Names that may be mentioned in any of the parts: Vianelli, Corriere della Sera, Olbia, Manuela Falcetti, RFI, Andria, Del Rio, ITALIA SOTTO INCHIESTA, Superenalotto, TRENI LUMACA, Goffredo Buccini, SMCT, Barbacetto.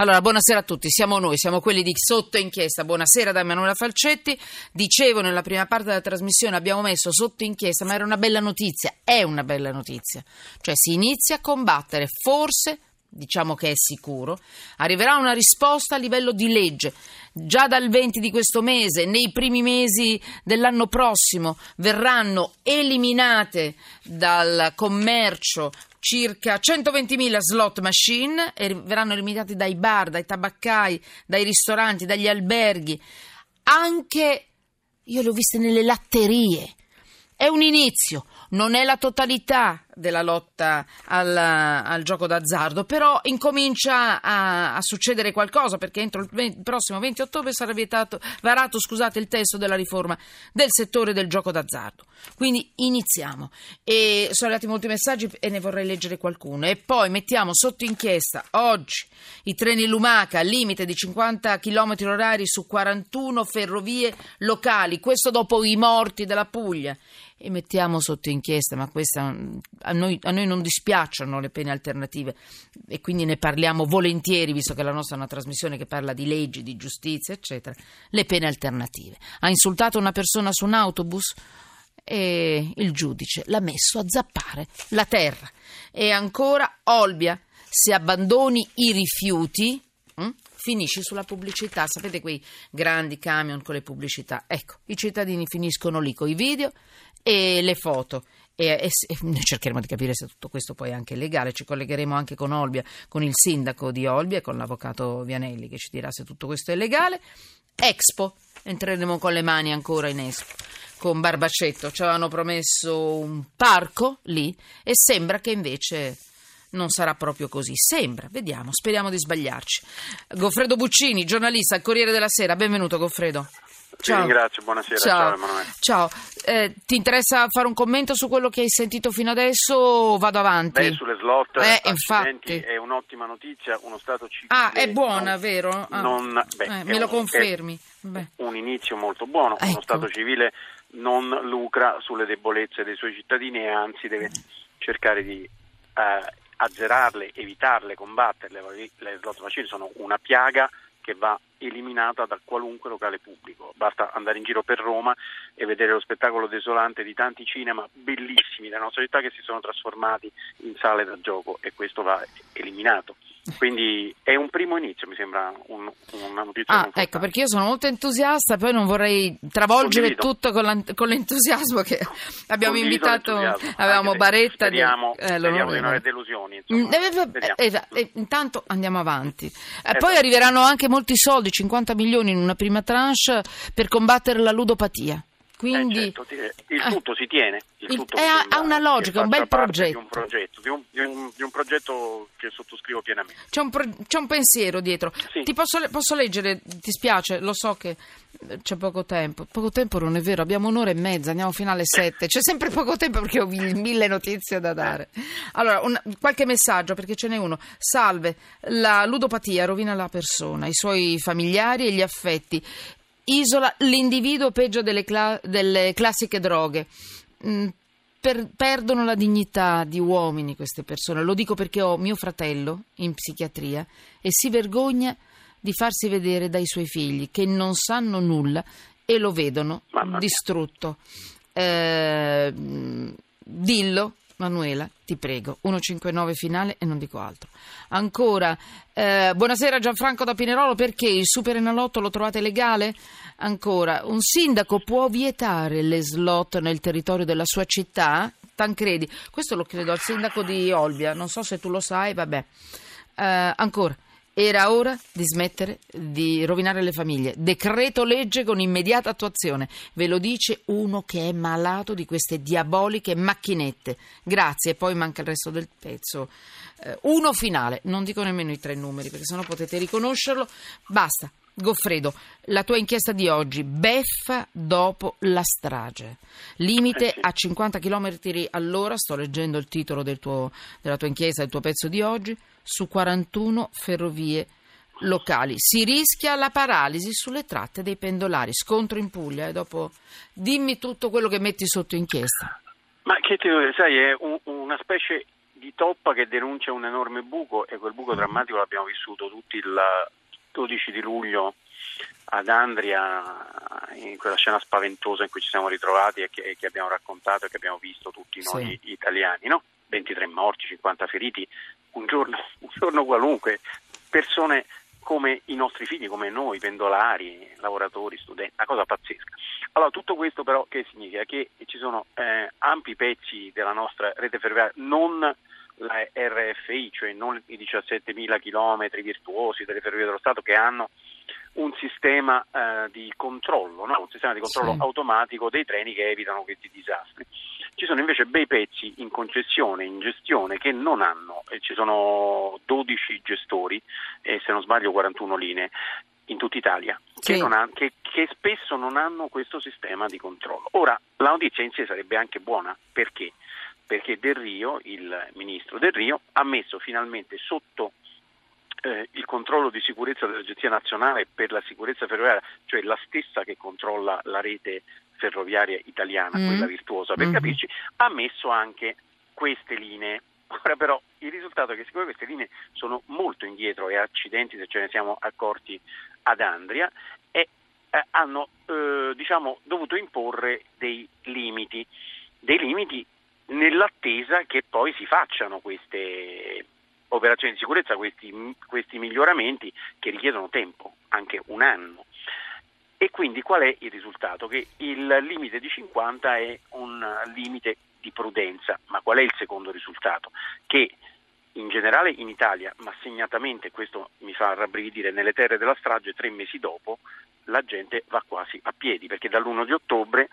Allora, buonasera a tutti, siamo noi, siamo quelli di Sotto Inchiesta. Buonasera da Manuela Falcetti. Dicevo nella prima parte della trasmissione abbiamo messo Sotto Inchiesta, ma era una bella notizia, è una bella notizia. Cioè si inizia a combattere, forse, diciamo che è sicuro, arriverà una risposta a livello di legge. Già dal 20 di questo mese, nei primi mesi dell'anno prossimo, verranno eliminate dal commercio circa 120.000 slot machine e verranno eliminati dai bar, dai tabaccai, dai ristoranti, dagli alberghi, anche io le ho viste nelle latterie. È un inizio, non è la totalità della lotta al gioco d'azzardo, però incomincia a succedere qualcosa, perché entro il prossimo 20 ottobre sarà varato il testo della riforma del settore del gioco d'azzardo. Quindi iniziamo. E sono arrivati molti messaggi e ne vorrei leggere qualcuno. E poi mettiamo sotto inchiesta oggi i treni Lumaca, limite di 50 km orari su 41 ferrovie locali, questo dopo i morti della Puglia. E mettiamo sotto inchiesta, ma questa a noi non dispiacciono le pene alternative e quindi ne parliamo volentieri, visto che la nostra è una trasmissione che parla di leggi, di giustizia, eccetera. Le pene alternative. Ha insultato una persona su un autobus e il giudice l'ha messo a zappare la terra. E ancora Olbia, se abbandoni i rifiuti finisci sulla pubblicità. Sapete quei grandi camion con le pubblicità? Ecco, i cittadini finiscono lì con i video e le foto. E noi cercheremo di capire se tutto questo poi è anche legale. Ci collegheremo anche con Olbia, con il sindaco di Olbia e con l'avvocato Vianelli, che ci dirà se tutto questo è legale. Expo, entreremo con le mani ancora in Expo con Barbacetto. Ci avevano promesso un parco lì e sembra che invece non sarà proprio così, sembra, vediamo, speriamo di sbagliarci. Goffredo Buccini, giornalista al Corriere della Sera, benvenuto Goffredo. Ciao. Ti ringrazio, buonasera, ciao Emanuele. Ciao, ti interessa fare un commento su quello che hai sentito fino adesso o vado avanti? Sulle slot, infatti è un'ottima notizia, uno Stato civile. Ah, è buona, non, vero? Ah. Me lo confermi. Un inizio molto buono, ecco. Uno Stato civile non lucra sulle debolezze dei suoi cittadini e anzi deve cercare di azzerarle, evitarle, combatterle. Le slot machine sono una piaga che va eliminata da qualunque locale pubblico. Basta andare in giro per Roma e vedere lo spettacolo desolante di tanti cinema bellissimi della nostra città che si sono trasformati in sale da gioco, e questo va eliminato. Quindi è un primo inizio, mi sembra una notizia. Ah, ecco, perché io sono molto entusiasta, poi non vorrei travolgere tutto con l'entusiasmo che abbiamo invitato. Avevamo Baretta. Speriamo di non avere delusioni. Intanto andiamo avanti. Poi arriveranno anche molti soldi, 50 milioni in una prima tranche per combattere la ludopatia. Quindi certo, il tutto si tiene. Ha una logica, un bel progetto. Di un progetto che sottoscrivo pienamente. C'è un pensiero dietro. Sì. Ti posso leggere? Ti spiace? Lo so che c'è poco tempo. Poco tempo non è vero, abbiamo un'ora e mezza, andiamo fino alle 7. C'è sempre poco tempo perché ho mille notizie da dare. Allora, qualche messaggio, perché ce n'è uno. Salve, la ludopatia rovina la persona, i suoi familiari e gli affetti. Isola l'individuo peggio delle classiche droghe. Perdono la dignità di uomini queste persone. Lo dico perché ho mio fratello in psichiatria e si vergogna di farsi vedere dai suoi figli che non sanno nulla e lo vedono distrutto. Dillo, Manuela, ti prego. 159 finale e non dico altro. Ancora, buonasera Gianfranco da Pinerolo, perché il superenalotto lo trovate legale? Ancora, un sindaco può vietare le slot nel territorio della sua città? Tancredi, questo lo chiedo al sindaco di Olbia, non so se tu lo sai, vabbè. Ancora, era ora di smettere di rovinare le famiglie. Decreto legge con immediata attuazione. Ve lo dice uno che è malato di queste diaboliche macchinette. Grazie, poi manca il resto del pezzo. Uno finale, non dico nemmeno i tre numeri perché sennò potete riconoscerlo. Basta, Goffredo, la tua inchiesta di oggi, beffa dopo la strage. Limite a 50 km all'ora, sto leggendo il titolo della tua inchiesta, del tuo pezzo di oggi, su 41 ferrovie locali. Si rischia la paralisi sulle tratte dei pendolari. Scontro in Puglia e dopo dimmi tutto quello che metti sotto inchiesta. Ma che sai, è una specie di toppa che denuncia un enorme buco, e quel buco drammatico l'abbiamo vissuto tutti il 12 di luglio ad Andria, in quella scena spaventosa in cui ci siamo ritrovati e che abbiamo raccontato e che abbiamo visto tutti noi italiani, no? 23 morti, 50 feriti, un giorno qualunque, persone come i nostri figli, come noi, pendolari, lavoratori, studenti, una cosa pazzesca. Allora, tutto questo però che significa? Che ci sono ampi pezzi della nostra rete ferroviaria, non la RFI, cioè non i 17.000 chilometri virtuosi delle Ferrovie dello Stato, che hanno un sistema di controllo, no? Un sistema di controllo automatico dei treni che evitano questi disastri. Ci sono invece bei pezzi in concessione, in gestione, che non hanno, e ci sono 12 gestori e, se non sbaglio, 41 linee in tutta Italia, che spesso non hanno questo sistema di controllo. Ora, la notizia in sé sarebbe anche buona, perché? Perché Del Rio, il ministro Del Rio, ha messo finalmente sotto il controllo di sicurezza dell'Agenzia Nazionale per la Sicurezza Ferroviaria, cioè la stessa che controlla la rete ferroviaria italiana, quella virtuosa, per capirci, ha messo anche queste linee. Ora però il risultato è che, siccome queste linee sono molto indietro, e accidenti se ce ne siamo accorti ad Andria, hanno dovuto imporre dei limiti nell'attesa che poi si facciano queste operazioni di sicurezza, questi miglioramenti che richiedono tempo, anche un anno. E quindi qual è il risultato? Che il limite di 50 è un limite di prudenza, ma qual è il secondo risultato? Che in generale in Italia, ma segnatamente, questo mi fa rabbrividire, nelle terre della strage 3 mesi dopo la gente va quasi a piedi, perché dall'1 di ottobre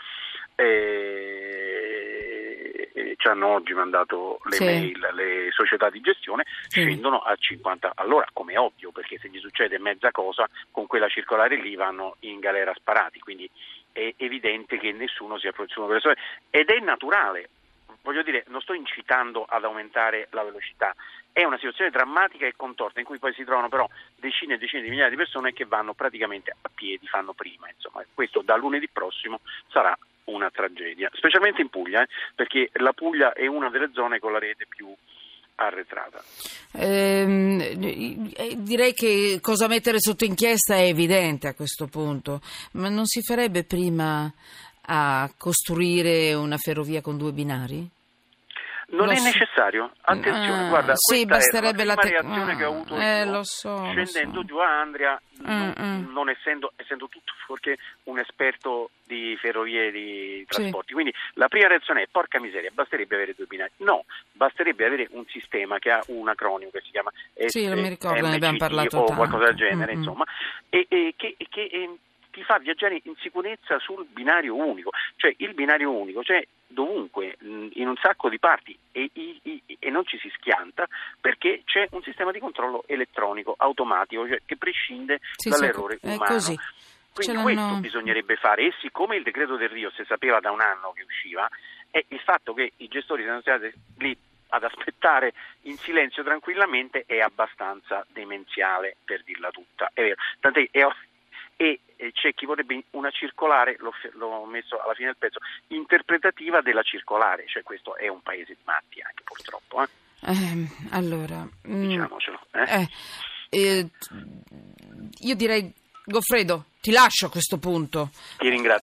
ci hanno oggi mandato le mail, le società di gestione scendono a 50 all'ora, come è ovvio, perché se gli succede mezza cosa con quella circolare lì vanno in galera sparati, quindi è evidente che nessuno si approccia per le sue, ed è naturale, voglio dire, non sto incitando ad aumentare la velocità, è una situazione drammatica e contorta in cui poi si trovano però decine e decine di migliaia di persone che vanno praticamente a piedi, fanno prima, insomma, questo da lunedì prossimo sarà una tragedia, specialmente in Puglia, perché la Puglia è una delle zone con la rete più arretrata. Direi che cosa mettere sotto inchiesta è evidente a questo punto, ma non si farebbe prima a costruire una ferrovia con 2 binari? Non è necessario, attenzione, guarda, questa è la reazione che ho avuto scendendo giù a Andria, non essendo tutto perché un esperto di ferrovie, di trasporti, quindi la prima reazione è: porca miseria, basterebbe avere 2 binari. No, basterebbe avere un sistema che ha un acronimo che si chiama SMCT o qualcosa del genere, insomma, e che ti fa viaggiare in sicurezza sul binario unico, cioè il binario unico c'è dovunque, in un sacco di parti, e non ci si schianta, perché c'è un sistema di controllo elettronico, automatico, cioè che prescinde dall'errore umano. Così. Quindi questo bisognerebbe fare, e siccome il decreto Del Rio si sapeva da un anno che usciva, è il fatto che i gestori siano stati lì ad aspettare in silenzio tranquillamente è abbastanza demenziale, per dirla tutta, è vero, tant'è e c'è chi vorrebbe una circolare, l'ho messo alla fine del pezzo, interpretativa della circolare, cioè questo è un paese di matti anche, purtroppo. Allora, diciamocelo. Io direi, Goffredo, ti lascio a questo punto. Ti ringrazio.